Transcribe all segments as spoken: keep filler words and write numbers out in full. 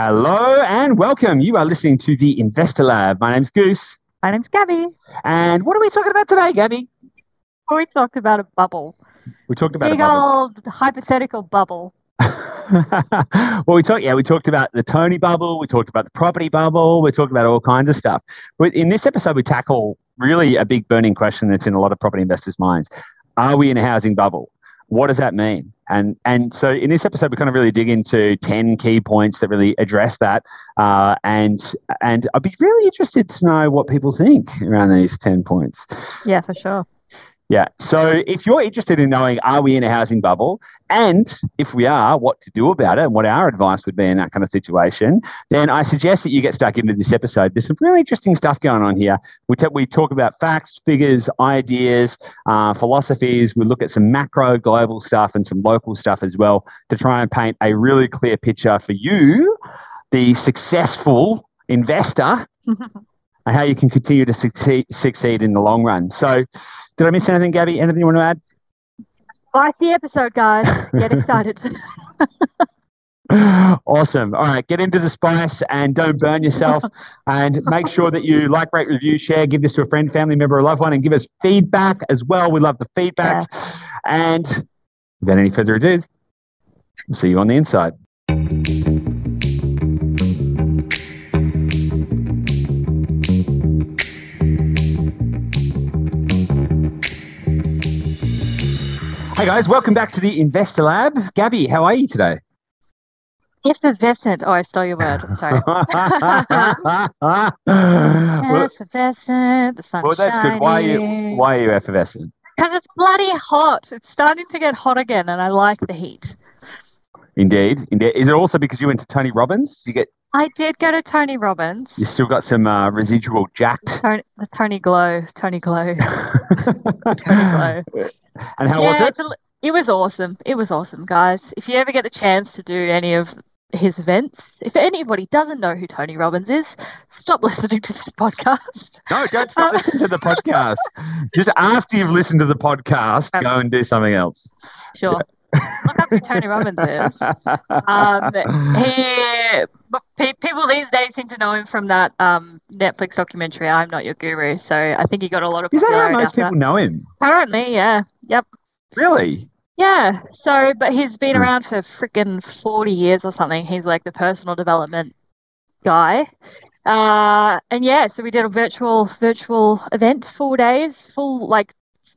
Hello and welcome. You are listening to The Investor Lab. My name's Goose. My name's Gabby. And what are we talking about today, Gabby? We talked about a bubble. We talked about Big a bubble. Big old hypothetical bubble. well, we talked, yeah, we talked about the Tony bubble. We talked about the property bubble. We talked about all kinds of stuff. But in this episode, we tackle really a big burning question that's in a lot of property investors' minds. Are we in a housing bubble? What does that mean? And and so in this episode, we kind of really dig into ten key points that really address that. Uh, and and I'd be really interested to know what people think around these ten points. Yeah, for sure. Yeah. So if you're interested in knowing, are we in a housing bubble? And if we are, what to do about it and what our advice would be in that kind of situation, then I suggest that you get stuck into this episode. There's some really interesting stuff going on here. We, t- we talk about facts, figures, ideas, uh, philosophies. We look at some macro global stuff and some local stuff as well to try and paint a really clear picture for you, the successful investor, and how you can continue to succeed, succeed in the long run. So did I miss anything, Gabby? Anything you want to add? Like the episode, guys. Get excited. Awesome. All right. Get into the spice and don't burn yourself. And make sure that you like, rate, review, share, give this to a friend, family member, or loved one, and give us feedback as well. We love the feedback. Yeah. And without any further ado, we'll see you on the inside. Hey guys, welcome back to the Investor Lab. Gabby, how are you today? Effervescent. Oh, I stole your word. I'm sorry. Effervescent. The sun's well, that's shining. Good. Why are you, why are you effervescent? Because it's bloody hot. It's starting to get hot again, and I like the heat. Indeed. Indeed. Is it also because you went to Tony Robbins? You get. I did go to Tony Robbins. You still got some uh, residual jacked. Tony, Tony Glow. Tony Glow. Tony Glow. And how yeah, was it? A, it was awesome. It was awesome, guys. If you ever get the chance to do any of his events, if anybody doesn't know who Tony Robbins is, stop listening to this podcast. No, don't stop um, listening to the podcast. Just after you've listened to the podcast, um, go and do something else. Sure. Yeah. Look up who Tony Robbins is. Um, he, pe- people these days seem to know him from that um, Netflix documentary, I'm Not Your Guru. So I think he got a lot of popularity. Is that how most people that. know him? Apparently, yeah. Yep. Really? Yeah. So, but he's been around for freaking forty years or something. He's like the personal development guy. Uh, and yeah, so we did a virtual virtual event, four days, full like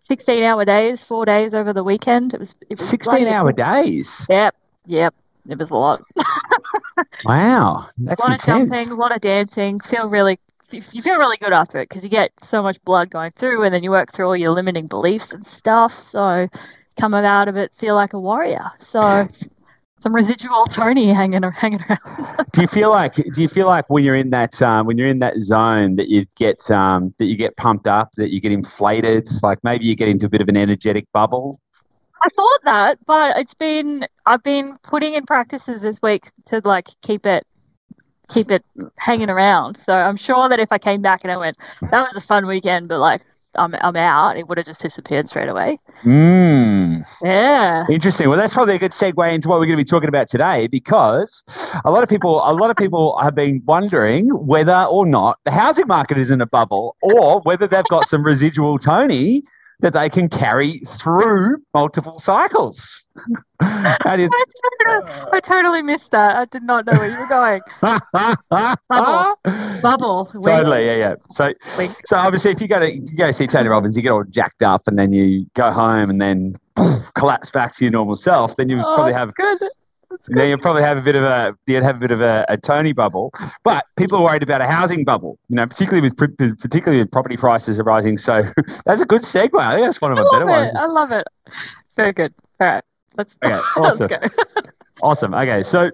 sixteen-hour days, four days over the weekend. It was sixteen-hour days? Yep, yep. It was a lot. Wow, that's intense. A lot of jumping, a lot of dancing. Feel really, you feel really good after it because you get so much blood going through and then you work through all your limiting beliefs and stuff. So come out of it, feel like a warrior. So some residual Tony hanging, hanging around. do you feel like? Do you feel like when you're in that um, when you're in that zone that you get um, that you get pumped up, that you get inflated? Like maybe you get into a bit of an energetic bubble. I thought that, but it's been I've been putting in practices this week to like keep it keep it hanging around. So I'm sure that if I came back and I went, that was a fun weekend, but like. I'm I'm out, it would have just disappeared straight away. Mm. Yeah. Interesting. Well, that's probably a good segue into what we're going to be talking about today, because a lot of people a lot of people have been wondering whether or not the housing market is in a bubble or whether they've got some residual Tony that they can carry through multiple cycles. I, I totally missed that. I did not know where you were going. Bubble. Bubble. Totally, yeah, yeah. So, Wink. so obviously, if you go to you go see Tony Robbins, you get all jacked up, and then you go home, and then boom, collapse back to your normal self. Then you oh, probably have. Good. Then you'll probably have a bit of a you'd have a bit of a, a Tony bubble, but people are worried about a housing bubble, you know, particularly with particularly with property prices are rising. So that's a good segue. I think that's one of the better it. ones. I love it. So good. All right, let's okay, awesome. Let's go. Awesome. Okay, so.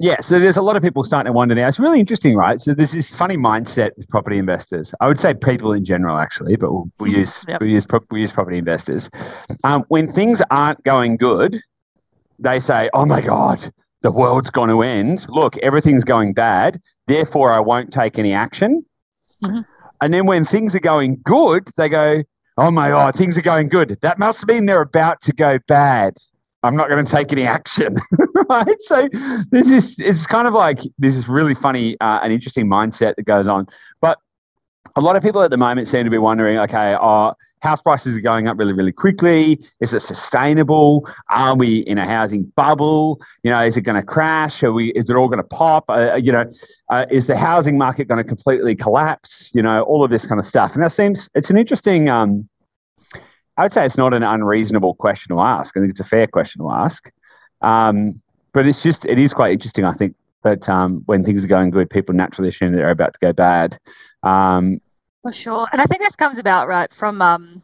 Yeah, so there's a lot of people starting to wonder now. It's really interesting, right? So there's this funny mindset with property investors. I would say people in general, actually, but we'll, we'll use yep. we we'll use we we'll use property investors. Um, when things aren't going good, they say, "Oh my God, the world's going to end. Look, everything's going bad. Therefore, I won't take any action." Mm-hmm. And then when things are going good, they go, "Oh my God, things are going good. That must mean they're about to go bad. I'm not going to take any action, right? So this is, it's kind of like, this is really funny uh, and interesting mindset that goes on. But a lot of people at the moment seem to be wondering, okay, are house prices are going up really, really quickly. Is it sustainable? Are we in a housing bubble? You know, is it going to crash? Are we, is it all going to pop? Uh, you know, uh, is the housing market going to completely collapse? You know, all of this kind of stuff. And that seems, it's an interesting, um, I would say it's not an unreasonable question to ask. I think it's a fair question to ask. Um, but it's just, it is quite interesting, I think, that um, when things are going good, people naturally assume they're about to go bad. Um, For sure. And I think this comes about, right, from um,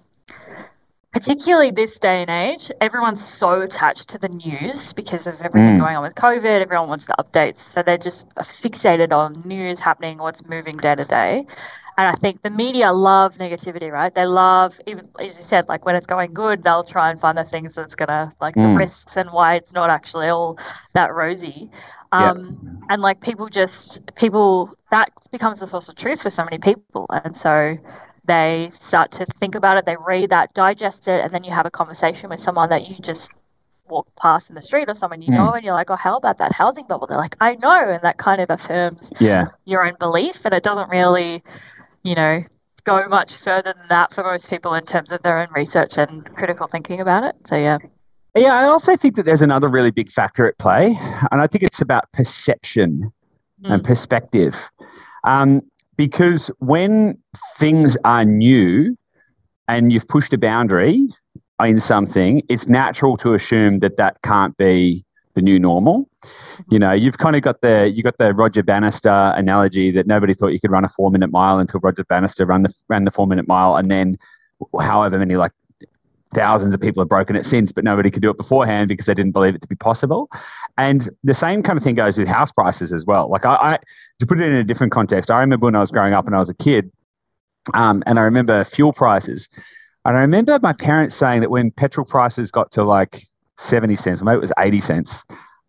particularly this day and age, everyone's so attached to the news because of everything mm. going on with COVID. Everyone wants the updates. So they're just fixated on news happening, what's moving day to day. And I think the media love negativity, right? They love, even as you said, like when it's going good, they'll try and find the things that's going to, like mm. the risks and why it's not actually all that rosy. Um, yep. And like people just, people, that becomes the source of truth for so many people. And so they start to think about it, they read that, digest it, and then you have a conversation with someone that you just walk past in the street or someone you know mm. and you're like, oh, how about that housing bubble? They're like, I know. And that kind of affirms yeah. your own belief. And it doesn't really... you know, go much further than that for most people in terms of their own research and critical thinking about it. So, yeah. Yeah, I also think that there's another really big factor at play, and I think it's about perception mm. and perspective. Um, because when things are new and you've pushed a boundary in something, it's natural to assume that that can't be the new normal. You know, you've kind of got the you got the Roger Bannister analogy that nobody thought you could run a four minute mile until Roger Bannister ran the ran the four minute mile, and then however many like thousands of people have broken it since, but nobody could do it beforehand because they didn't believe it to be possible. And the same kind of thing goes with house prices as well. Like I, I to put it in a different context, I remember when I was growing up and I was a kid, um, and I remember fuel prices, and I remember my parents saying that when petrol prices got to like seventy cents, or maybe it was eighty cents.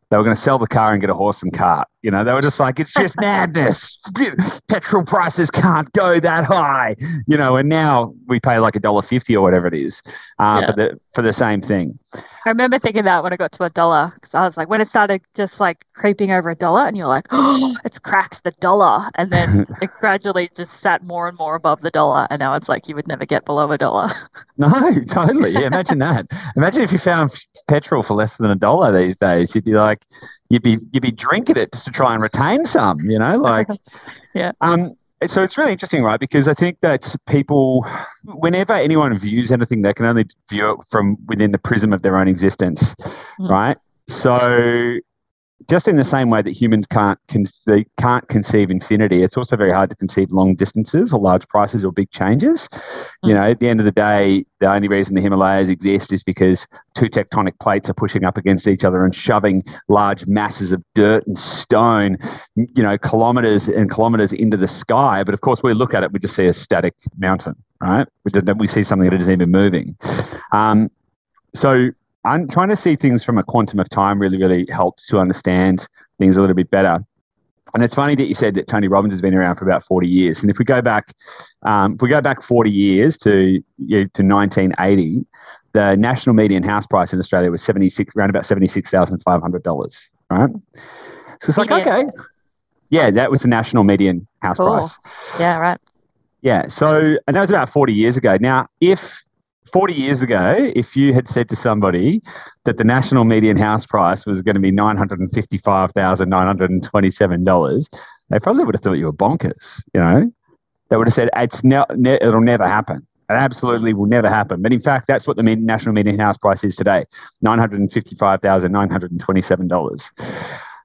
They were going to sell the car and get a horse and cart. You know, they were just like, it's just madness. Petrol prices can't go that high. You know, and now we pay like a dollar fifty or whatever it is uh, yeah. for the for the same thing. I remember thinking that when it got to a dollar, because I was like, when it started just like creeping over a dollar, and you're like, oh, it's cracked the dollar. And then it gradually just sat more and more above the dollar. And now it's like you would never get below a dollar. No, totally. Yeah, imagine that. Imagine if you found petrol for less than a dollar these days. You'd be like, you'd be you'd be drinking it just to try and retain some, you know, like yeah. Um so it's really interesting, right? Because I think that people, whenever anyone views anything, they can only view it from within the prism of their own existence, mm. right? So just in the same way that humans can't con- they can't conceive infinity, it's also very hard to conceive long distances or large prices or big changes. Mm. You know, at the end of the day, the only reason the Himalayas exist is because two tectonic plates are pushing up against each other and shoving large masses of dirt and stone, you know, kilometers and kilometers into the sky. But of course, we look at it, we just see a static mountain, right? We, just, we see something that isn't even moving. Um, so. I'm trying to see things from a quantum of time really, really helps to understand things a little bit better. And it's funny that you said that Tony Robbins has been around for about forty years. And if we go back, um, if we go back forty years to you know, to nineteen eighty, the national median house price in Australia was seventy-six, around about seventy-six thousand five hundred dollars. Right? So it's like, yeah. okay, yeah, that was the national median house cool. price. Yeah, right. Yeah. So, and that was about forty years ago. Now, if forty years ago, if you had said to somebody that the national median house price was going to be nine hundred fifty-five thousand nine hundred twenty-seven dollars, they probably would have thought you were bonkers, you know. They would have said, it's ne- ne- it'll never happen. It absolutely will never happen. But in fact, that's what the med- national median house price is today, nine hundred fifty-five thousand nine hundred twenty-seven dollars.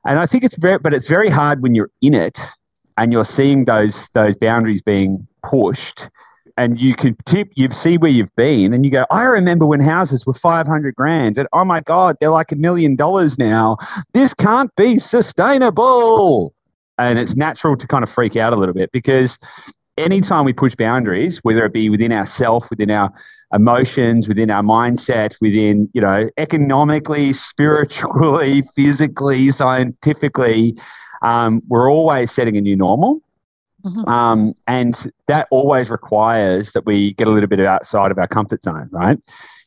And I think it's very, but it's very hard when you're in it and you're seeing those those boundaries being pushed. And you can tip, you see where you've been, and you go, I remember when houses were five hundred grand, and oh my God, they're like a million dollars now. This can't be sustainable. And it's natural to kind of freak out a little bit, because anytime we push boundaries, whether it be within ourselves, within our emotions, within our mindset, within, you know, economically, spiritually, physically, scientifically, um, we're always setting a new normal. Um, and that always requires that we get a little bit outside of our comfort zone, right?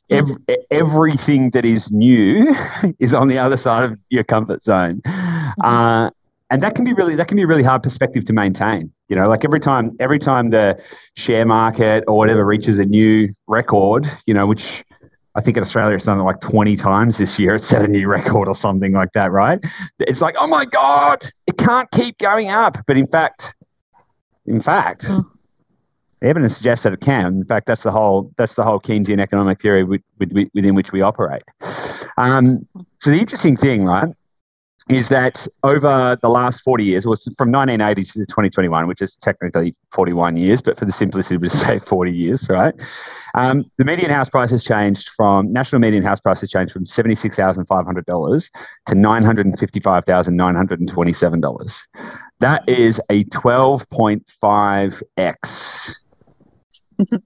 Every, everything that is new is on the other side of your comfort zone. Uh, and that can be really, that can be a really hard perspective to maintain. You know, like every time, every time the share market or whatever reaches a new record, you know, which I think in Australia it's something like twenty times this year, it set a new record or something like that, right? It's like, oh my God, it can't keep going up. But in fact, in fact, mm. evidence suggests that it can. In fact, that's the whole that's the whole Keynesian economic theory with, with, within which we operate. Um, so the interesting thing, right, is that over the last forty years, was from nineteen eighty to twenty twenty-one, which is technically forty-one years, but for the simplicity, we just say forty years, right? Um, the median house price has changed from national median house price has changed from seventy-six thousand five hundred dollars to nine hundred fifty-five thousand nine hundred twenty-seven dollars. That is a twelve point five x.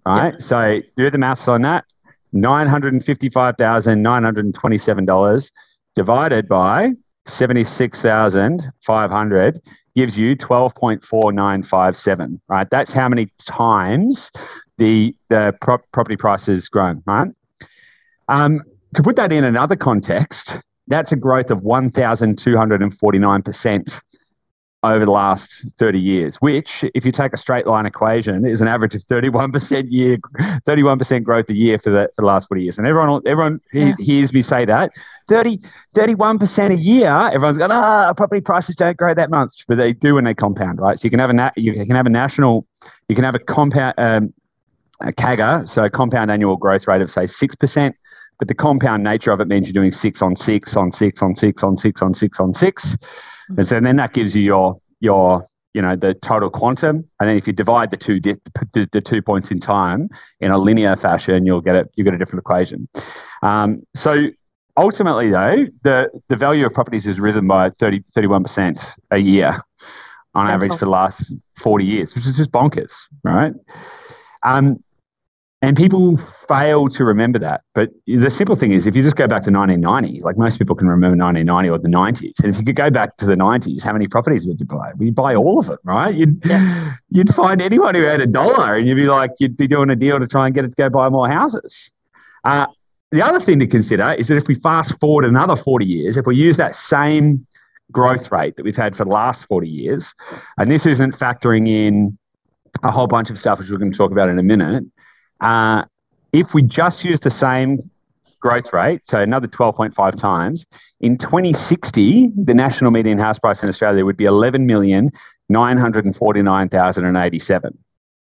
Right? So do the maths on that. nine hundred fifty-five thousand nine hundred twenty-seven dollars divided by seventy-six thousand five hundred gives you twelve point four nine five seven, right? That's how many times the the pro- property price has grown, right? Um, to put that in another context, that's a growth of one thousand two hundred forty-nine percent over the last thirty years, which, if you take a straight line equation, is an average of thirty-one percent year, thirty-one percent growth a year for the, for the last forty years. And everyone, everyone yeah. hears me say that thirty, thirty-one percent a year. Everyone's going, ah, property prices don't grow that much, but they do when they compound, right? So you can have a na- you can have a national, you can have a compound um, a C A G R, so a compound annual growth rate of say six percent. But the compound nature of it means you're doing six on six on six on six on six on six on six. And so then that gives you your, your you know, the total quantum. And then if you divide the two di- the, the two points in time in a linear fashion, you'll get a, you get a different equation. Um, so ultimately, though, the, the value of properties has risen by thirty, thirty-one percent a year on average for the last forty years, which is just bonkers, right? Um, and people fail to remember that. But the simple thing is, if you just go back to nineteen ninety, like most people can remember nineteen ninety or the nineties. And if you could go back to the nineties, how many properties would you buy? Well, you'd buy all of them, right? You'd, yeah. you'd find anyone who had a dollar and you'd be like, you'd be doing a deal to try and get it to go buy more houses. Uh, the other thing to consider is that if we fast forward another forty years, if we use that same growth rate that we've had for the last forty years, and this isn't factoring in a whole bunch of stuff, which we're going to talk about in a minute, Uh, if we just use the same growth rate, so another twelve point five times, in twenty sixty, the national median house price in Australia would be eleven million nine hundred forty-nine thousand eighty-seven.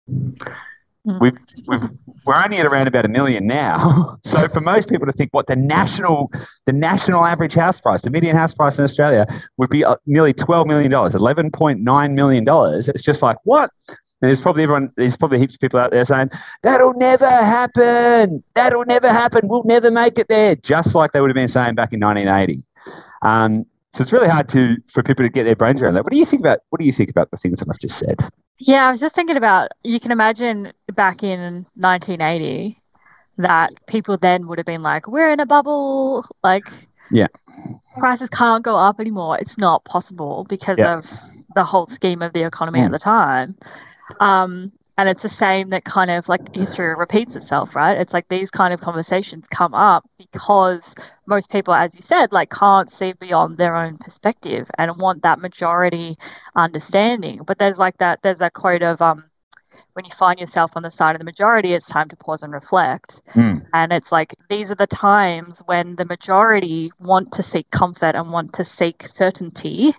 We've, we've, we're only at around about a million now. So for most people to think what the national the national average house price, the median house price in Australia, would be nearly twelve million dollars, eleven point nine million dollars. It's just like, what? And there's probably everyone, there's probably heaps of people out there saying, that'll never happen. That'll never happen. We'll never make it there. Just like they would have been saying back in nineteen eighty. Um, so it's really hard to for people to get their brains around that. What do you think about what do you think about the things that I've just said? Yeah, I was just thinking about, you can imagine back in nineteen eighty that people then would have been like, we're in a bubble, like yeah. prices can't go up anymore. It's not possible because yeah. of the whole scheme of the economy mm. at the time. Um, and it's the same that kind of like history repeats itself, right? It's like these kind of conversations come up because most people, as you said, like can't see beyond their own perspective and want that majority understanding. But there's like that, there's that quote of um, when you find yourself on the side of the majority, it's time to pause and reflect. Mm. And it's like, these are the times when the majority want to seek comfort and want to seek certainty,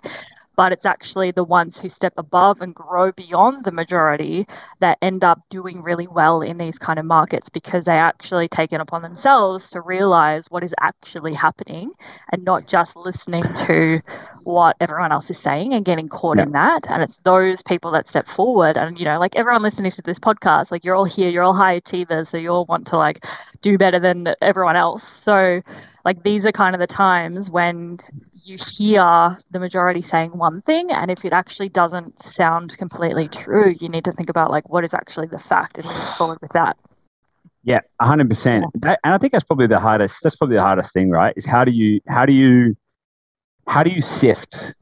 but it's actually the ones who step above and grow beyond the majority that end up doing really well in these kind of markets because they actually take it upon themselves to realize what is actually happening and not just listening to what everyone else is saying and getting caught yeah. in that. And it's those people that step forward. And, you know, like everyone listening to this podcast, like you're all here, you're all high achievers, so you all want to like do better than everyone else. So like these are kind of the times when you hear the majority saying one thing, and if it actually doesn't sound completely true, you need to think about like what is actually the fact and move forward with that. Yeah, a hundred percent. And I think that's probably the hardest. That's probably the hardest thing, right? Is how do you how do you how do you sift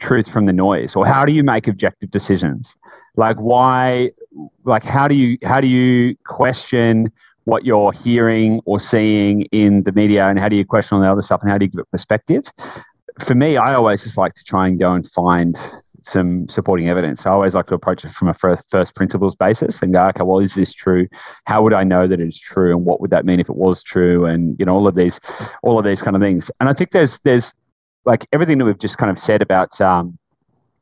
truth from the noise, or how do you make objective decisions? Like why? Like how do you how do you question what you're hearing or seeing in the media, and how do you question all the other stuff, and how do you give it perspective? For me, I always just like to try and go and find some supporting evidence. I always like to approach it from a first principles basis and go, okay, well, is this true? How would I know that it's true? And what would that mean if it was true? And, you know, all of these, all of these kind of things. And I think there's, there's like everything that we've just kind of said about, um,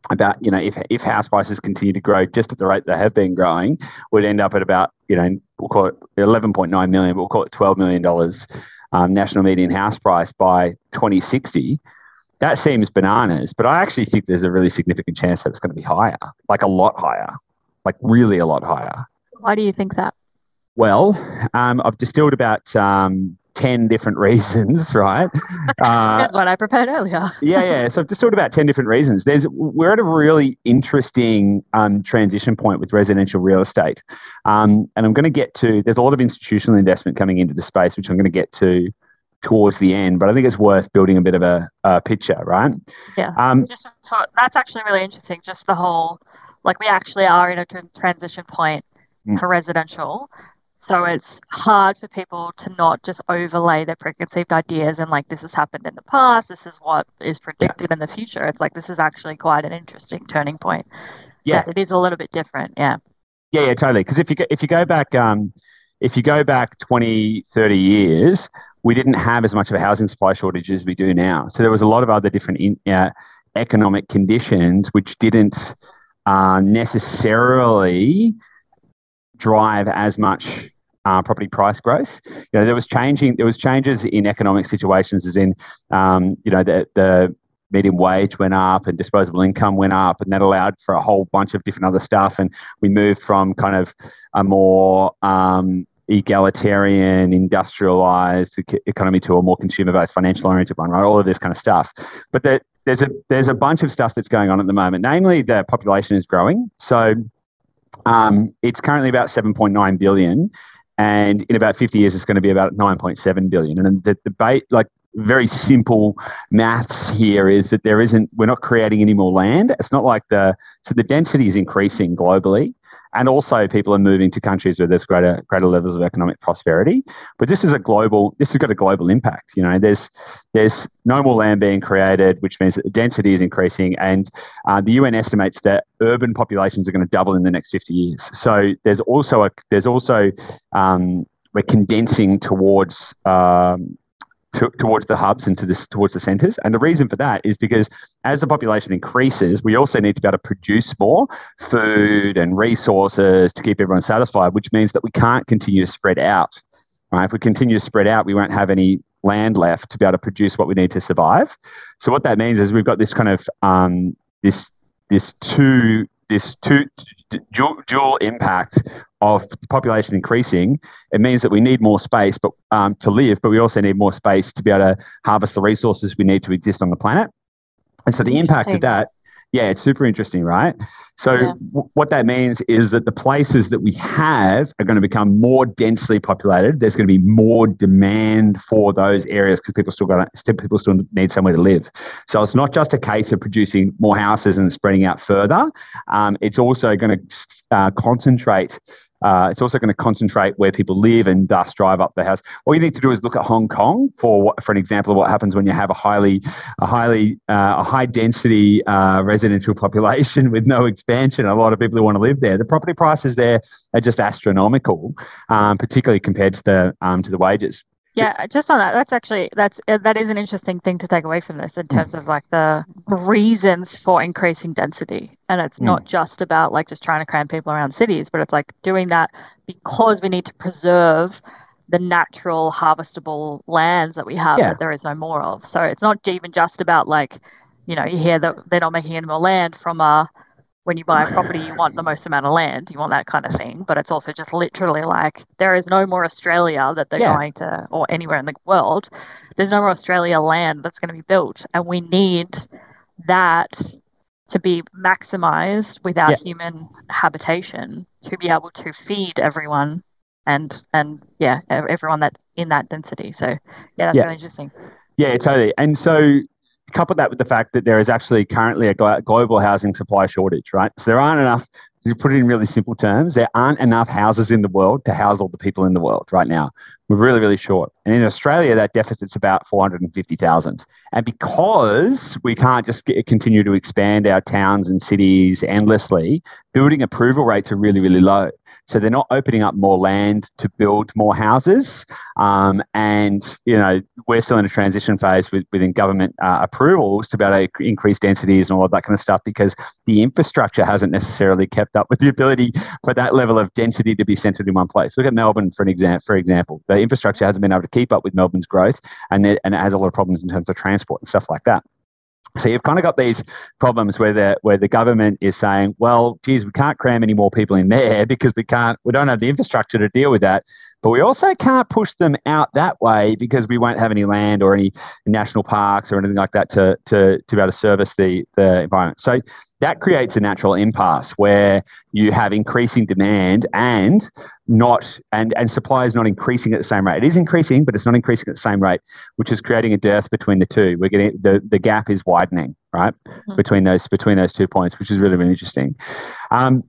about, you know, if, if house prices continue to grow just at the rate they have been growing, we'd end up at about, you know, we'll call it eleven point nine million, but we'll call it twelve million dollars um, national median house price by twenty sixty. That seems bananas, but I actually think there's a really significant chance that it's going to be higher, like a lot higher, like really a lot higher. Why do you think that? Well, um, I've distilled about um, ten different reasons, right? Uh, That's what I prepared earlier. yeah, yeah. So I've distilled about ten different reasons. There's we're at a really interesting um, transition point with residential real estate. Um, and I'm going to get to, there's a lot of institutional investment coming into the space, which I'm going to get to towards the end, but I think it's worth building a bit of a, a picture, right? Yeah. Um, just for, that's actually really interesting. Just the whole, like we actually are in a tr- transition point mm. for residential. So it's hard for people to not just overlay their preconceived ideas and like, this has happened in the past, this is what is predicted yeah. in the future. It's like, this is actually quite an interesting turning point. Yeah. But it is a little bit different. Yeah. Yeah, yeah, totally. Because if you, if you go back, um, if you go back twenty, thirty years, we didn't have as much of a housing supply shortage as we do now. So there was a lot of other different in, uh, economic conditions which didn't uh, necessarily drive as much uh, property price growth. You know, there was changing, there was changes in economic situations, as in, um, you know, the, the median wage went up and disposable income went up, and that allowed for a whole bunch of different other stuff. And we moved from kind of a more um, egalitarian, industrialized economy to a more consumer-based, financial-oriented one, right? All of this kind of stuff. But there, there's a there's a bunch of stuff that's going on at the moment. Namely, the population is growing. So um, it's currently about seven point nine billion, and in about fifty years, it's going to be about nine point seven billion. And the debate, like very simple maths here, is that there isn't, we're not creating any more land. It's not like the, so the density is increasing globally. And also people are moving to countries where there's greater greater levels of economic prosperity. But this is a global, this has got a global impact. You know, there's there's no more land being created, which means that the density is increasing. And uh, the U N estimates that urban populations are going to double in the next fifty years. So there's also, a, there's also um, we're condensing towards um, to, towards the hubs and to this, towards the centres. And the reason for that is because as the population increases, we also need to be able to produce more food and resources to keep everyone satisfied, which means that we can't continue to spread out. Right? If we continue to spread out, we won't have any land left to be able to produce what we need to survive. So what that means is we've got this kind of um, this this two this two dual, dual impact of the population increasing. It means that we need more space but um, to live, but we also need more space to be able to harvest the resources we need to exist on the planet. And so the impact of that, yeah, it's super interesting, right? So yeah. w- what that means is that the places that we have are going to become more densely populated. There's going to be more demand for those areas because people still got to, people still need somewhere to live. So it's not just a case of producing more houses and spreading out further. Um, it's also going to uh, concentrate. Uh, it's also going to concentrate where people live and thus drive up the house. All you need to do is look at Hong Kong for for an example of what happens when you have a highly, a highly, uh, a high density uh, residential population with no expansion. A lot of people who want to live there. The property prices there are just astronomical, um, particularly compared to the um, to the wages. Yeah, just on that, that's actually, that's that is an interesting thing to take away from this in terms mm. of like the reasons for increasing density. And it's mm. not just about like just trying to cram people around cities, but it's like doing that because we need to preserve the natural harvestable lands that we have yeah. that there is no more of. So it's not even just about like, you know, you hear that they're not making any more land from a, when you buy a property, you want the most amount of land. You want that kind of thing. But it's also just literally like there is no more Australia that they're yeah. going to, or anywhere in the world. There's no more Australia land that's going to be built. And we need that to be maximized with our yeah. human habitation to be able to feed everyone and, and yeah, everyone that in that density. So, yeah, that's yeah. really interesting. Yeah, totally. And so... couple that with the fact that there is actually currently a global housing supply shortage, right? So there aren't enough you put it in really simple terms, there aren't enough houses in the world to house all the people in the world right now. We're really, really short. And in Australia, that deficit's about four hundred fifty thousand. And because we can't just get, continue to expand our towns and cities endlessly, building approval rates are really, really low. So they're not opening up more land to build more houses. Um, and, you know, we're still in a transition phase with, within government uh, approvals to be able to increase densities and all of that kind of stuff, because the infrastructure hasn't necessarily kept up with the ability for that level of density to be centered in one place. Look at Melbourne, for an example, for example. The infrastructure hasn't been able to keep up with Melbourne's growth, and, there, and it has a lot of problems in terms of transport and stuff like that. So you've kind of got these problems where the where the government is saying, well, geez, we can't cram any more people in there because we can't, we don't have the infrastructure to deal with that. But we also can't push them out that way because we won't have any land or any national parks or anything like that to to to be able to service the the environment. So that creates a natural impasse where you have increasing demand and not and, and supply is not increasing at the same rate. It is increasing, but it's not increasing at the same rate, which is creating a dearth between the two. We're getting the, the gap is widening, right? Mm-hmm. Between those between those two points, which is really, really interesting. Um,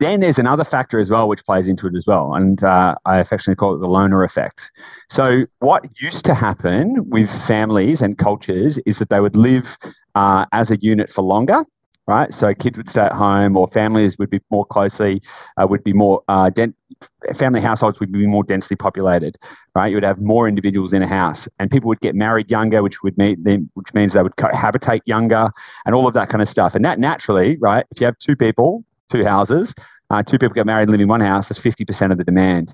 Then there's another factor as well, which plays into it as well. And uh, I affectionately call it the loner effect. So what used to happen with families and cultures is that they would live uh, as a unit for longer, right? So kids would stay at home, or families would be more closely, uh, would be more, uh, den- family households would be more densely populated, right? You would have more individuals in a house, and people would get married younger, which would mean, which means they would cohabitate younger and all of that kind of stuff. And that naturally, right, if you have two people, two houses, uh, two people get married and live in one house, that's fifty percent of the demand.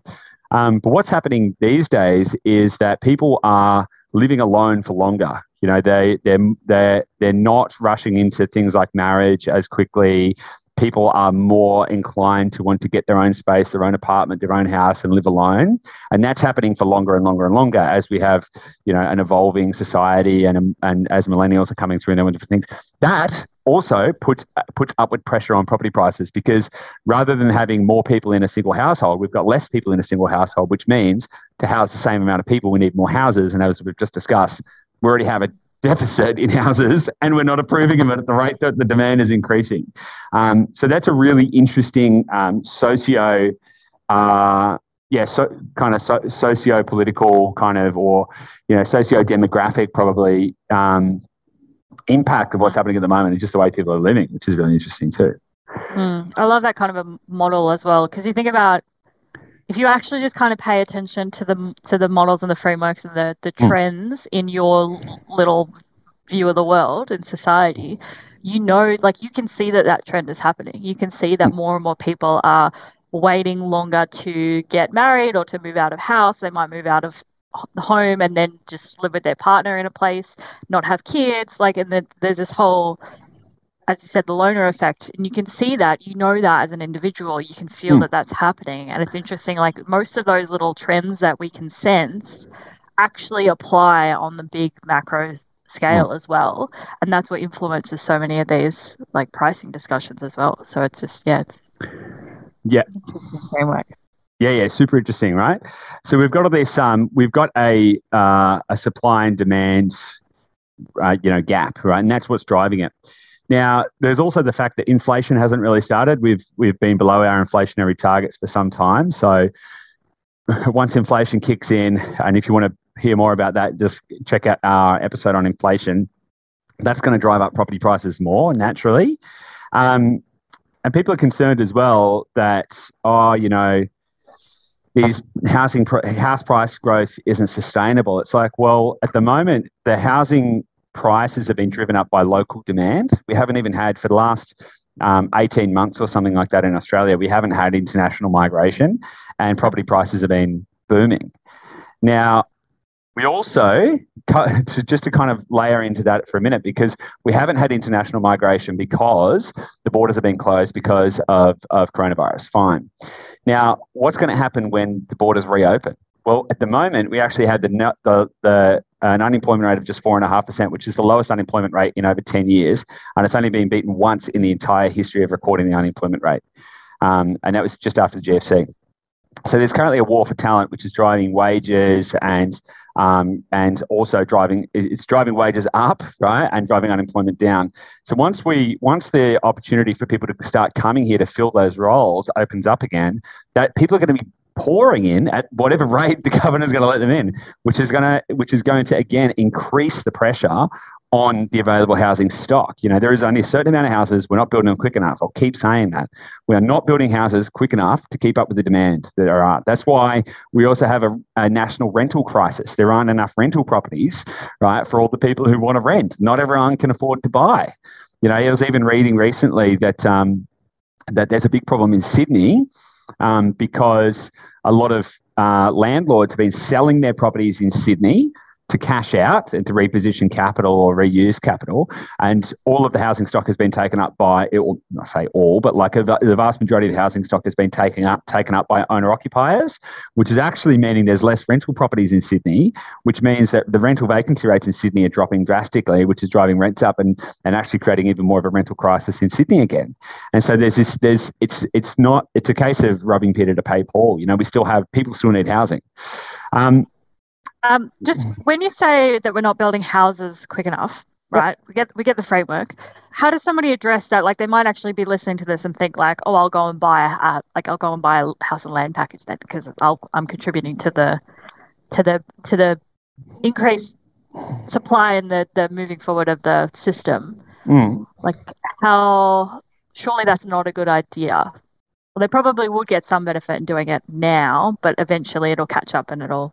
Um, but what's happening these days is that people are living alone for longer. You know, they, they're, they're, they're not rushing into things like marriage as quickly. People are more inclined to want to get their own space, their own apartment, their own house, and live alone. And that's happening for longer and longer and longer as we have, you know, an evolving society, and and as millennials are coming through and all different things. That also puts puts upward pressure on property prices, because rather than having more people in a single household, we've got less people in a single household, which means to house the same amount of people, we need more houses. And as we've just discussed, we already have a deficit in houses, and we're not approving them at the rate that the demand is increasing. Um, so that's a really interesting um, socio, uh, yeah, so, kind of so, socio-political kind of, or you know, socio-demographic probably um, impact of what's happening at the moment, and just the way people are living, which is really interesting too. Mm, I love that kind of a model as well, because you think about, if you actually just kind of pay attention to the to the models and the frameworks and the, the trends in your little view of the world and society, you know, like you can see that that trend is happening. You can see that more and more people are waiting longer to get married or to move out of house. They might move out of home and then just live with their partner in a place, not have kids. Like, and then there's this whole, as you said, the loner effect, and you can see that, you know that as an individual, you can feel mm. that that's happening. And it's interesting, like most of those little trends that we can sense actually apply on the big macro scale mm. as well. And that's what influences so many of these like pricing discussions as well. So it's just, yeah, it's yeah. interesting framework. Yeah, yeah, super interesting, right? So we've got all this, um, we've got a, uh, a supply and demand, uh, you know, gap, right? And that's what's driving it. Now, there's also the fact that inflation hasn't really started. We've we've been below our inflationary targets for some time. So once inflation kicks in, and if you want to hear more about that, just check out our episode on inflation. That's going to drive up property prices more naturally. Um, and people are concerned as well that, oh, you know, these housing pr- house price growth isn't sustainable. It's like, well, at the moment, the housing prices have been driven up by local demand. We haven't even had, for the last um, eighteen months or something like that in Australia, we haven't had international migration, and property prices have been booming. Now, we also, to, just to kind of layer into that for a minute, because we haven't had international migration because the borders have been closed because of, of coronavirus. Fine. Now, what's going to happen when the borders reopen? Well, at the moment, we actually had the the, the an unemployment rate of just four point five percent, which is the lowest unemployment rate in over ten years. And it's only been beaten once in the entire history of recording the unemployment rate. Um, and that was just after the G F C. So there's currently a war for talent, which is driving wages and um, and also driving it's driving wages up, right, and driving unemployment down. So once we once the opportunity for people to start coming here to fill those roles opens up again, that people are going to be pouring in at whatever rate the governor's going to let them in, which is going to which is going to again increase the pressure on the available housing stock. You know, there is only a certain amount of houses. We're not building them quick enough. I'll keep saying that. We are not building houses quick enough to keep up with the demand that there are. That's why we also have a, a national rental crisis. There aren't enough rental properties, right, for all the people who want to rent. Not everyone can afford to buy. You know, I was even reading recently that um, that there's a big problem in Sydney um, because a lot of uh, landlords have been selling their properties in Sydney to cash out and to reposition capital or reuse capital. And all of the housing stock has been taken up by, it will not say all, but like a, the vast majority of the housing stock has been taken up taken up by owner-occupiers, which is actually meaning there's less rental properties in Sydney, which means that the rental vacancy rates in Sydney are dropping drastically, which is driving rents up and, and actually creating even more of a rental crisis in Sydney again. And so there's this, there's it's it's not, it's a case of rubbing Peter to pay Paul. You know, we still have, people still need housing. Um, Um, just when you say that we're not building houses quick enough, right? Yep. We get we get the framework. How does somebody address that? Like, they might actually be listening to this and think like, "Oh, I'll go and buy a uh, like I'll go and buy a house and land package then because I'll, I'm contributing to the to the to the increased supply and the the moving forward of the system." Mm. Like, how? Surely that's not a good idea. Well, they probably would get some benefit in doing it now, but eventually it'll catch up and it'll.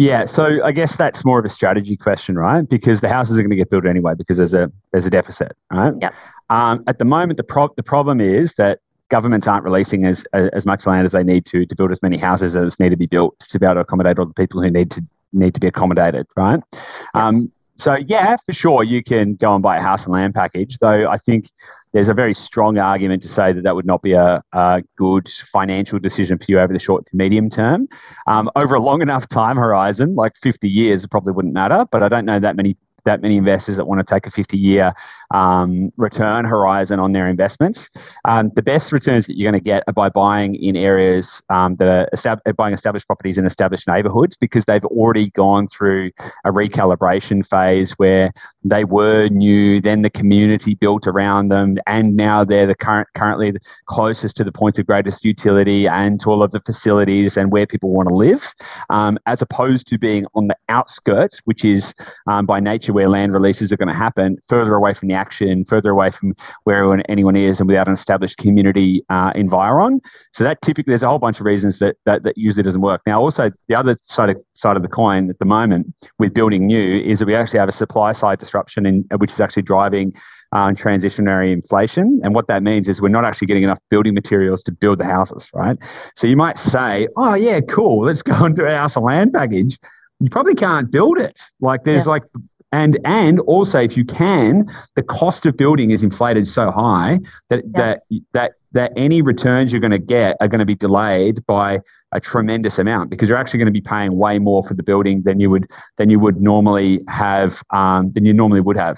Yeah, so I guess that's more of a strategy question, right? Because the houses are going to get built anyway because there's a there's a deficit, right? Yeah. Um, at the moment, the pro- the problem is that governments aren't releasing as as much land as they need to to build as many houses as need to be built to be able to accommodate all the people who need to need to be accommodated, right? Yep. Um, so yeah, for sure, you can go and buy a house and land package, though I think there's a very strong argument to say that that would not be a, a good financial decision for you over the short to medium term. Um, over a long enough time horizon, like fifty years, it probably wouldn't matter, but I don't know that many that many investors that want to take a fifty-year um, return horizon on their investments. Um, the best returns that you're going to get are by buying in areas um, that are estab- buying established properties in established neighborhoods because they've already gone through a recalibration phase where they were new, then the community built around them, and now they're the current currently the closest to the points of greatest utility and to all of the facilities and where people want to live, um, as opposed to being on the outskirts, which is um, by nature where land releases are going to happen, further away from the action, further away from where anyone is and without an established community uh, environ. So that typically, there's a whole bunch of reasons that, that that usually doesn't work. Now, also the other side of, side of the coin at the moment with building new is that we actually have a supply side disruption, in, which is actually driving um, transitionary inflation. And what that means is we're not actually getting enough building materials to build the houses, right? So you might say, oh yeah, cool, let's go and do a house and land package. You probably can't build it. Like there's yeah. like... And and also, if you can, the cost of building is inflated so high that yeah. that that that any returns you're going to get are going to be delayed by a tremendous amount because you're actually going to be paying way more for the building than you would than you would normally have um, than you normally would have.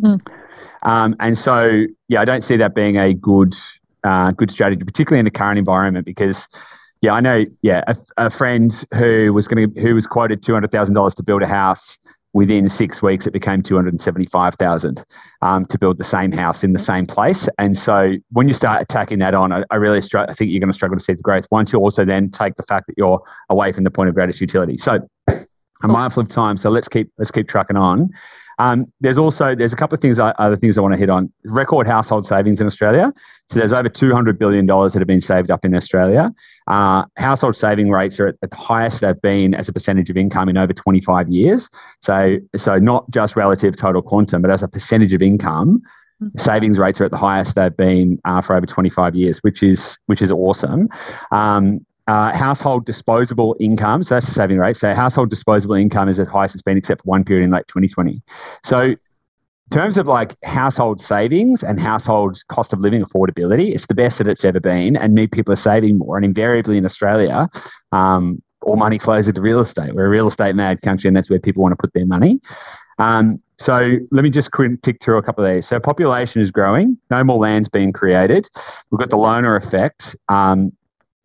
Mm. Um, and so, yeah, I don't see that being a good uh, good strategy, particularly in the current environment, because. Yeah, I know. Yeah, a, a friend who was going to who was quoted two hundred thousand dollars to build a house. Within six weeks, it became two hundred seventy-five thousand dollars um, to build the same house in the same place. And so when you start attacking that on, I, I really str- I think you're going to struggle to see the growth once you also then take the fact that you're away from the point of greatest utility. So I'm mindful of time, so let's keep let's keep trucking on. Um, there's also there's a couple of things I, other things I want to hit on. Record household savings in Australia. So there's over two hundred billion dollars that have been saved up in Australia. Uh, household saving rates are at the highest they've been as a percentage of income in over twenty-five years. So so not just relative total quantum, but as a percentage of income, savings rates are at the highest they've been uh, for over twenty-five years, which is which is awesome. Um, Uh, household disposable income, so that's the saving rate. So household disposable income is as high as it's been except for one period in late twenty twenty. So in terms of like household savings and household cost of living affordability, it's the best that it's ever been, and new people are saving more. And invariably in Australia, um, all money flows into real estate. We're a real estate mad country, and that's where people want to put their money. Um, So let me just quick tick through a couple of these. So population is growing. No more land's being created. We've got the loner effect. Um,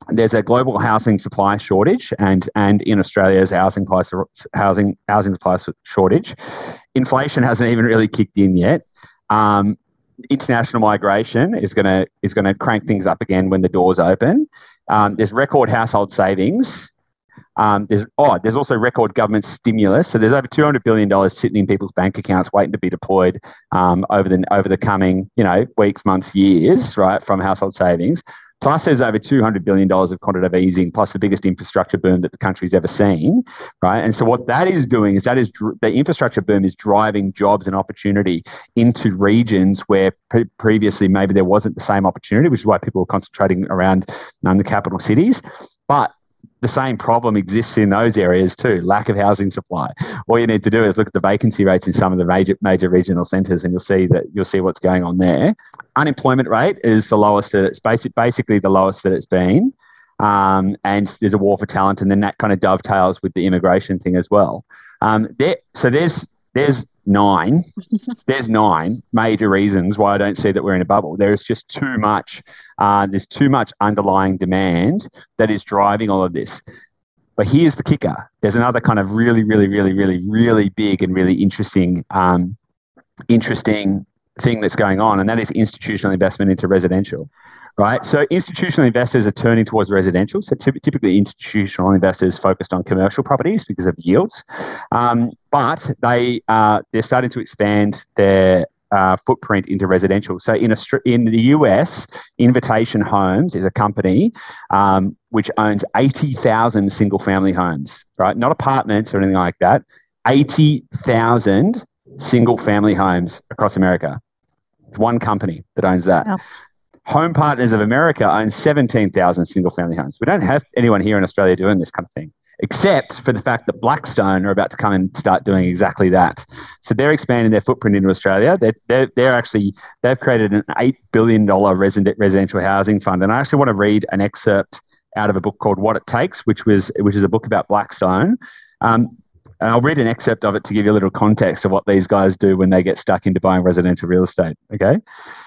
there's a global housing supply shortage, and and in Australia there's a housing price, housing housing supply shortage. Inflation hasn't even really kicked in yet. Um, international migration is gonna is gonna crank things up again when the doors open. Um, there's record household savings. Um, there's oh, there's also record government stimulus. So there's over two hundred billion dollars sitting in people's bank accounts waiting to be deployed um, over the over the coming you know weeks, months, years, right, from household savings. Plus, there's over two hundred billion dollars of quantitative easing, plus the biggest infrastructure boom that the country's ever seen, right? And so what that is doing is that is dr- the infrastructure boom is driving jobs and opportunity into regions where pre- previously maybe there wasn't the same opportunity, which is why people were concentrating around um, the capital cities. But the same problem exists in those areas too, lack of housing supply. All you need to do is look at the vacancy rates in some of the major major regional centres, and you'll see that you'll see what's going on there. Unemployment rate is the lowest that it's basic, basically the lowest that it's been. Um, and there's a war for talent, and then that kind of dovetails with the immigration thing as well. Um, there, so there's there's nine, there's nine major reasons why I don't see that we're in a bubble. There is just too much, uh, there's too much underlying demand that is driving all of this. But here's the kicker. There's another kind of really, really, really, really, really big and really interesting, um, interesting thing that's going on, and that is institutional investment into residential. Right, so institutional investors are turning towards residential. So typically, institutional investors focused on commercial properties because of yields, um, but they uh, they're starting to expand their uh, footprint into residential. So in a, in the U S, Invitation Homes is a company um, which owns eighty thousand single-family homes. Right, not apartments or anything like that. eighty thousand single-family homes across America. It's one company that owns that. Wow. Home Partners of America owns seventeen thousand single-family homes. We don't have anyone here in Australia doing this kind of thing, except for the fact that Blackstone are about to come and start doing exactly that. So they're expanding their footprint into Australia. They're, they're, they're actually, they've created an eight billion dollars resident, residential housing fund. And I actually want to read an excerpt out of a book called What It Takes, which was which is a book about Blackstone. Um, and I'll read an excerpt of it to give you a little context of what these guys do when they get stuck into buying residential real estate, okay?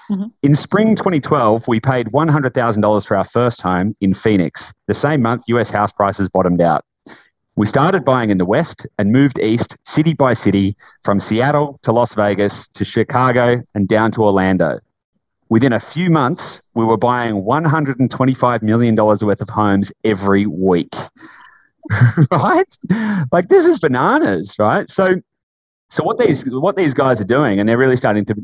Mm-hmm. In spring twenty twelve, we paid one hundred thousand dollars for our first home in Phoenix. The same month, U S house prices bottomed out. We started buying in the West and moved east city by city, from Seattle to Las Vegas to Chicago and down to Orlando. Within a few months, we were buying one hundred twenty-five million dollars worth of homes every week. Right? Like, this is bananas, right? So so what these what these guys are doing, and they're really starting to,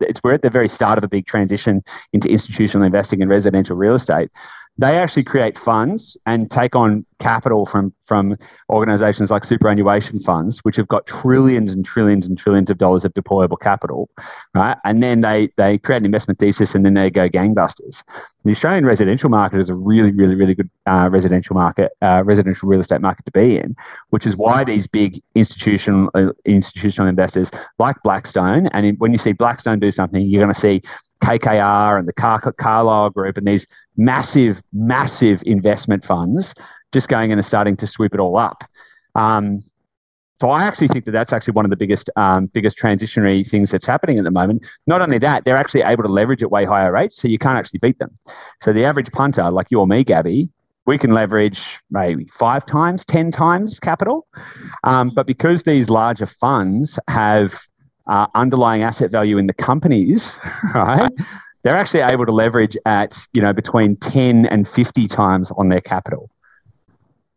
it's we're at the very start of a big transition into institutional investing in residential real estate. They actually create funds and take on capital from, from organizations like superannuation funds, which have got trillions and trillions and trillions of dollars of deployable capital, right? And then they they create an investment thesis, and then they go gangbusters. The Australian residential market is a really, really, really good uh, residential market, uh, residential real estate market to be in, which is why these big institutional uh, institutional investors like Blackstone, and in, when you see Blackstone do something, you're going to see K K R and the Car- Carlyle Group and these massive, massive investment funds just going in and starting to sweep it all up. Um, so I actually think that that's actually one of the biggest, um, biggest transitionary things that's happening at the moment. Not only that, they're actually able to leverage at way higher rates, so you can't actually beat them. So the average punter, like you or me, Gabby, we can leverage maybe five times, ten times capital. Um, but because these larger funds have Uh, underlying asset value in the companies, right? They're actually able to leverage at, you know, between ten and fifty times on their capital,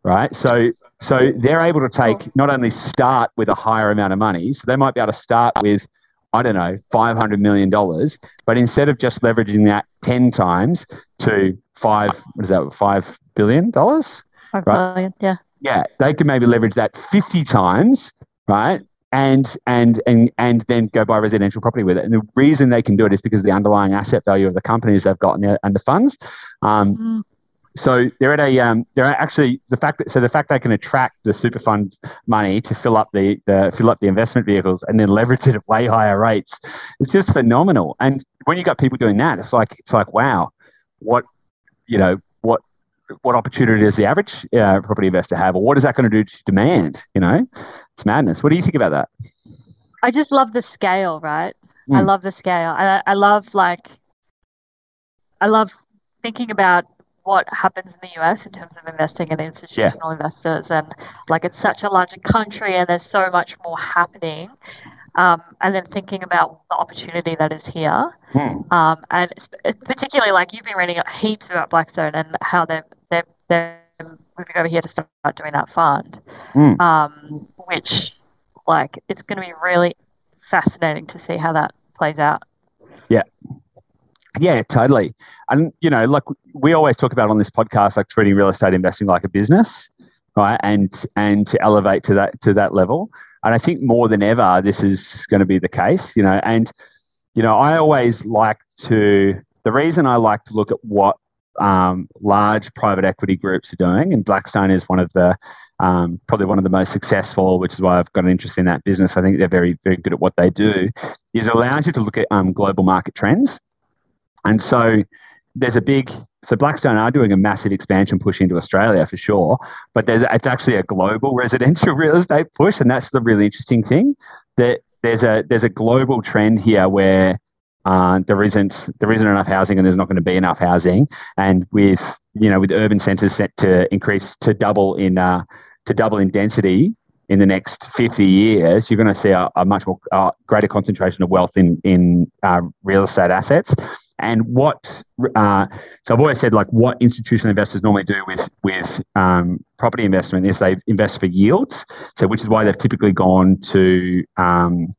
right? So, so they're able to take, not only start with a higher amount of money, so they might be able to start with, I don't know, five hundred million dollars, but instead of just leveraging that ten times to five, what is that, five billion dollars? five billion dollars, yeah. Yeah, they can maybe leverage that fifty times, right? And and and and then go buy residential property with it. And the reason they can do it is because of the underlying asset value of the companies they've got and the funds. Um, mm. So they're at a um, they're actually the fact that so the fact they can attract the super fund money to fill up the, the fill up the investment vehicles and then leverage it at way higher rates. It's just phenomenal. And when you got people doing that, it's like it's like wow, what you know what what opportunity does the average uh, property investor have, or what is that going to do to demand? You know. It's madness. What do you think about that? I just love the scale, right? Mm. I love the scale. I, I love like, I love thinking about what happens in the U S in terms of investing in institutional yeah. investors, and like it's such a larger country and there's so much more happening. Um, and then thinking about the opportunity that is here. Hmm. Um, and it's, it's particularly like you've been reading heaps about Blackstone and how they're, they're, they're moving over here to start doing that fund, hmm. um, which like it's going to be really fascinating to see how that plays out. Yeah. Yeah, totally. And, you know, like we always talk about on this podcast, like treating real estate investing like a business, right? And and to elevate to that to that level. And I think more than ever, this is going to be the case, you know. And, you know, I always like to, the reason I like to look at what um, large private equity groups are doing, and Blackstone is one of the, um, probably one of the most successful, which is why I've got an interest in that business. I think they're very, very good at what they do, is it allows you to look at um, global market trends. And so there's a big, so Blackstone are doing a massive expansion push into Australia for sure, but there's it's actually a global residential real estate push, and that's the really interesting thing, that there's a there's a global trend here where uh, there isn't there isn't enough housing, and there's not going to be enough housing, and with you know with urban centres set to increase to double in uh, to double in density in the next fifty years, you're going to see a, a much more uh, greater concentration of wealth in in uh, real estate assets. And what, uh, so I've always said, like what institutional investors normally do with with um, property investment is they invest for yields. So which is why they've typically gone to um,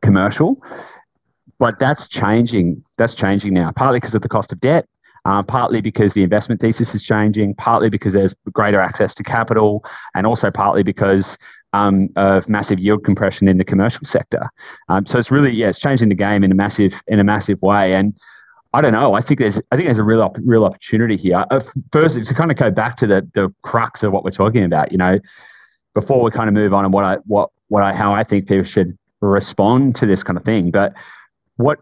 commercial, but that's changing. That's changing now, partly because of the cost of debt, uh, partly because the investment thesis is changing, partly because there's greater access to capital, and also partly because Um, of massive yield compression in the commercial sector. Um, so it's really, yeah, it's changing the game in a massive in a massive way. And I don't know, I think there's I think there's a real op- real opportunity here. Uh, first, to kind of go back to the the crux of what we're talking about, you know, before we kind of move on and what I what what I how I think people should respond to this kind of thing. But what,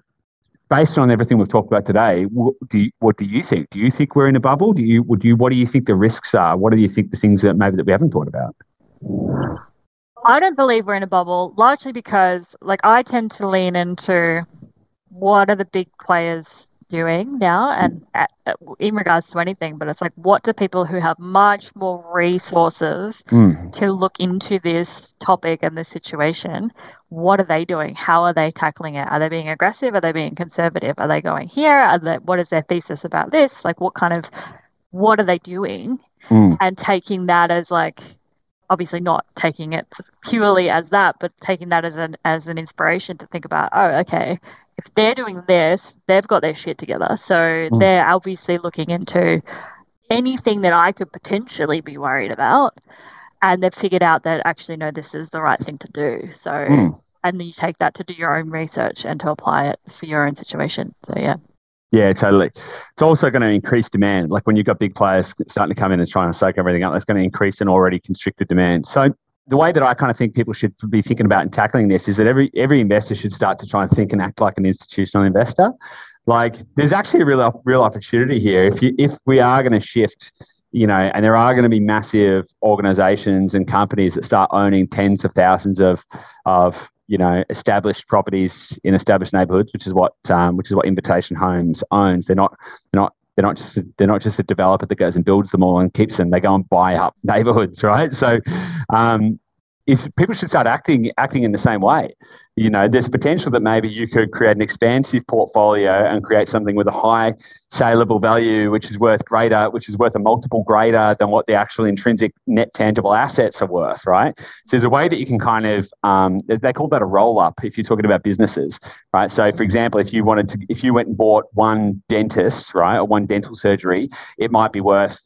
based on everything we've talked about today, what do you, what do you think? Do you think we're in a bubble? Do you would you what do you think the risks are? What do you think the things that maybe that we haven't thought about? I don't believe we're in a bubble, largely because, like, I tend to lean into what are the big players doing now, and at, in regards to anything, but it's like, what do people who have much more resources mm. to look into this topic and this situation, what are they doing? How are they tackling it? Are they being aggressive? Are they being conservative? Are they going here? Are they, what is their thesis about this? Like, what kind of, what are they doing? Mm. And taking that as, like, obviously not taking it purely as that, but taking that as an as an inspiration to think about, oh, okay, if they're doing this, they've got their shit together. So mm. they're obviously looking into anything that I could potentially be worried about. And they've figured out that actually, no, this is the right thing to do. So, mm. and then you take that to do your own research and to apply it for your own situation. So, yeah. Yeah, totally. It's also going to increase demand. Like when you've got big players starting to come in and trying to soak everything up, that's going to increase an already constricted demand. So the way that I kind of think people should be thinking about and tackling this is that every every investor should start to try and think and act like an institutional investor. Like there's actually a real real opportunity here. If you if we are going to shift, you know, and there are going to be massive organizations and companies that start owning tens of thousands of of you know, established properties in established neighborhoods, which is what um, which is what Invitation Homes owns. They're not they're not they're not just a, they're not just a developer that goes and builds them all and keeps them. They go and buy up neighborhoods, right? So, um, is people should start acting acting in the same way. You know, there's potential that maybe you could create an expansive portfolio and create something with a high saleable value, which is worth greater, which is worth a multiple greater than what the actual intrinsic net tangible assets are worth, right? So there's a way that you can kind of um, they call that a roll up if you're talking about businesses, right? So for example, if you wanted to, if you went and bought one dentist, right, or one dental surgery, it might be worth,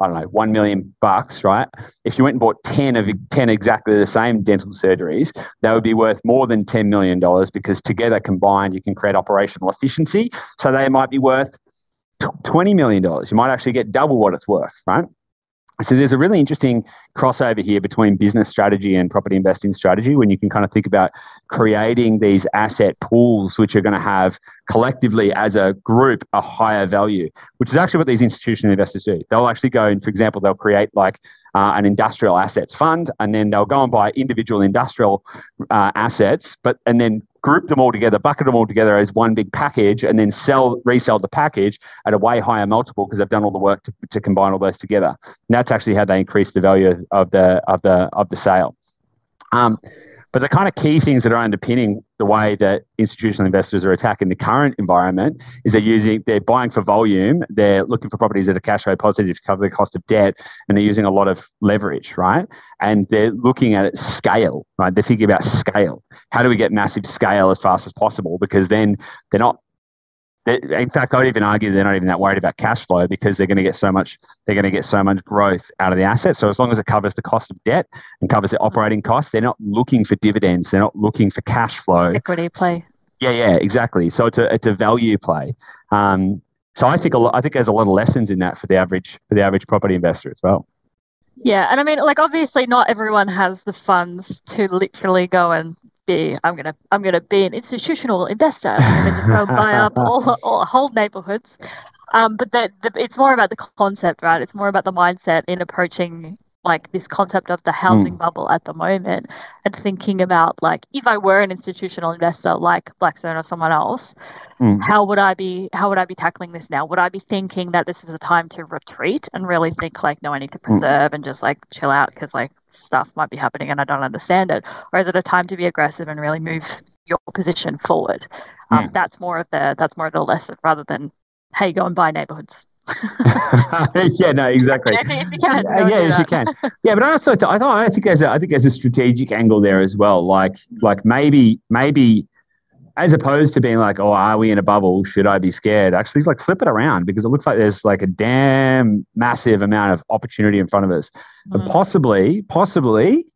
I don't know, one million bucks, right? If you went and bought ten of ten exactly the same dental surgeries, they would be worth more than ten million dollars because together combined, you can create operational efficiency. So they might be worth twenty million dollars. You might actually get double what it's worth, right? So there's a really interesting crossover here between business strategy and property investing strategy when you can kind of think about creating these asset pools which are going to have collectively as a group a higher value, which is actually what these institutional investors do. They'll actually go and, for example, they'll create like uh, an industrial assets fund, and then they'll go and buy individual industrial uh, assets, but and then group them all together, bucket them all together as one big package, and then sell, resell the package at a way higher multiple because they've done all the work to, to combine all those together. And that's actually how they increase the value of the of the of the sale. Um, but the kind of key things that are underpinning the way that institutional investors are attacking the current environment is they're using, they're buying for volume, they're looking for properties that are cash flow positive to cover the cost of debt, and they're using a lot of leverage, right? And they're looking at scale, right? They're thinking about scale. How do we get massive scale as fast as possible? Because then they're not, they're, in fact, I would even argue they're not even that worried about cash flow because they're going to get so much, they're going to get so much growth out of the asset. So as long as it covers the cost of debt and covers the operating costs, they're not looking for dividends. They're not looking for cash flow. Equity play. Yeah, yeah, exactly. So it's a, it's a value play. Um, so I think a lot, I think there's a lot of lessons in that for the average, for the average property investor as well. Yeah. And I mean, like, obviously not everyone has the funds to literally go and be, I'm gonna, I'm gonna be an institutional investor and just go and buy up all, all whole neighborhoods. Um, but the, the, it's more about the concept, right? It's more about the mindset in approaching like this concept of the housing mm. bubble at the moment, and thinking about like, if I were an institutional investor like Blackstone or someone else, mm. how would I be? How would I be tackling this now? Would I be thinking that this is a time to retreat and really think like, no, I need to preserve mm. and just like chill out because like stuff might be happening and I don't understand it? Or is it a time to be aggressive and really move your position forward? Um, mm. That's more of the that's more of the lesson rather than, hey, go and buy neighborhoods. yeah, no, exactly. If, if you can, yeah, yeah if you can. Yeah, but I also I thought I think there's a, I think there's a strategic angle there as well. Like like maybe maybe as opposed to being like, oh, are we in a bubble? Should I be scared? Actually, it's like flip it around because it looks like there's like a damn massive amount of opportunity in front of us. Mm. But possibly, possibly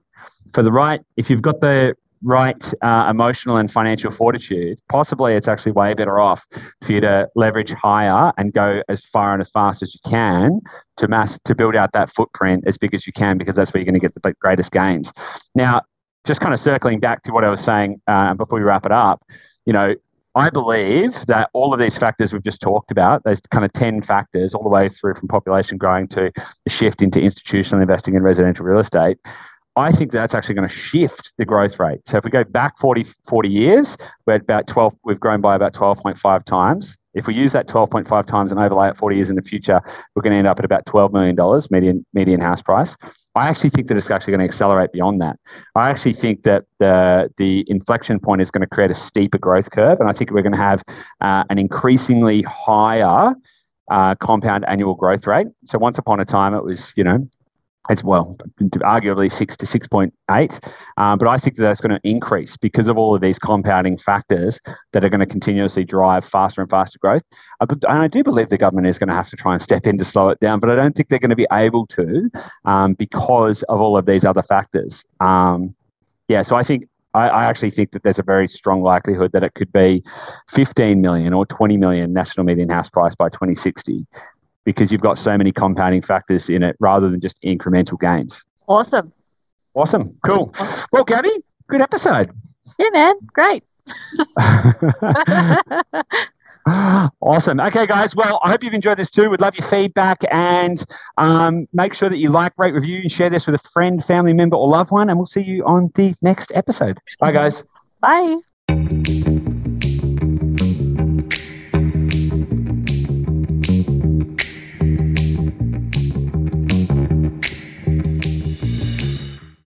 for the right, if you've got the right uh, emotional and financial fortitude, possibly it's actually way better off for you to leverage higher and go as far and as fast as you can to mass to build out that footprint as big as you can, because that's where you're going to get the greatest gains. Now, just kind of circling back to what I was saying uh, before we wrap it up, you know, I believe that all of these factors we've just talked about, those kind of ten factors all the way through from population growing to the shift into institutional investing in residential real estate, I think that's actually going to shift the growth rate. So if we go back forty, forty years, we're at about twelve, we've grown by about twelve point five times. If we use that twelve point five times and overlay it forty years in the future, we're going to end up at about twelve million dollars median median house price. I actually think that it's actually going to accelerate beyond that. I actually think that the the inflection point is going to create a steeper growth curve, and I think we're going to have uh, an increasingly higher uh, compound annual growth rate. So once upon a time, it was, you know, as well, arguably six to six point eight. Um, but I think that that's going to increase because of all of these compounding factors that are going to continuously drive faster and faster growth. Uh, but, and I do believe the government is going to have to try and step in to slow it down, but I don't think they're going to be able to um, because of all of these other factors. Um, yeah, so I think, I, I actually think that there's a very strong likelihood that it could be fifteen million or twenty million national median house price by twenty sixty. Because you've got so many compounding factors in it rather than just incremental gains. Awesome. Awesome. Cool. Awesome. Well, Gabby, good episode. Yeah, man. Great. Awesome. Okay, guys. Well, I hope you've enjoyed this too. We'd love your feedback, and um, make sure that you like, rate, review, and share this with a friend, family member, or loved one, and we'll see you on the next episode. Bye, guys. Bye.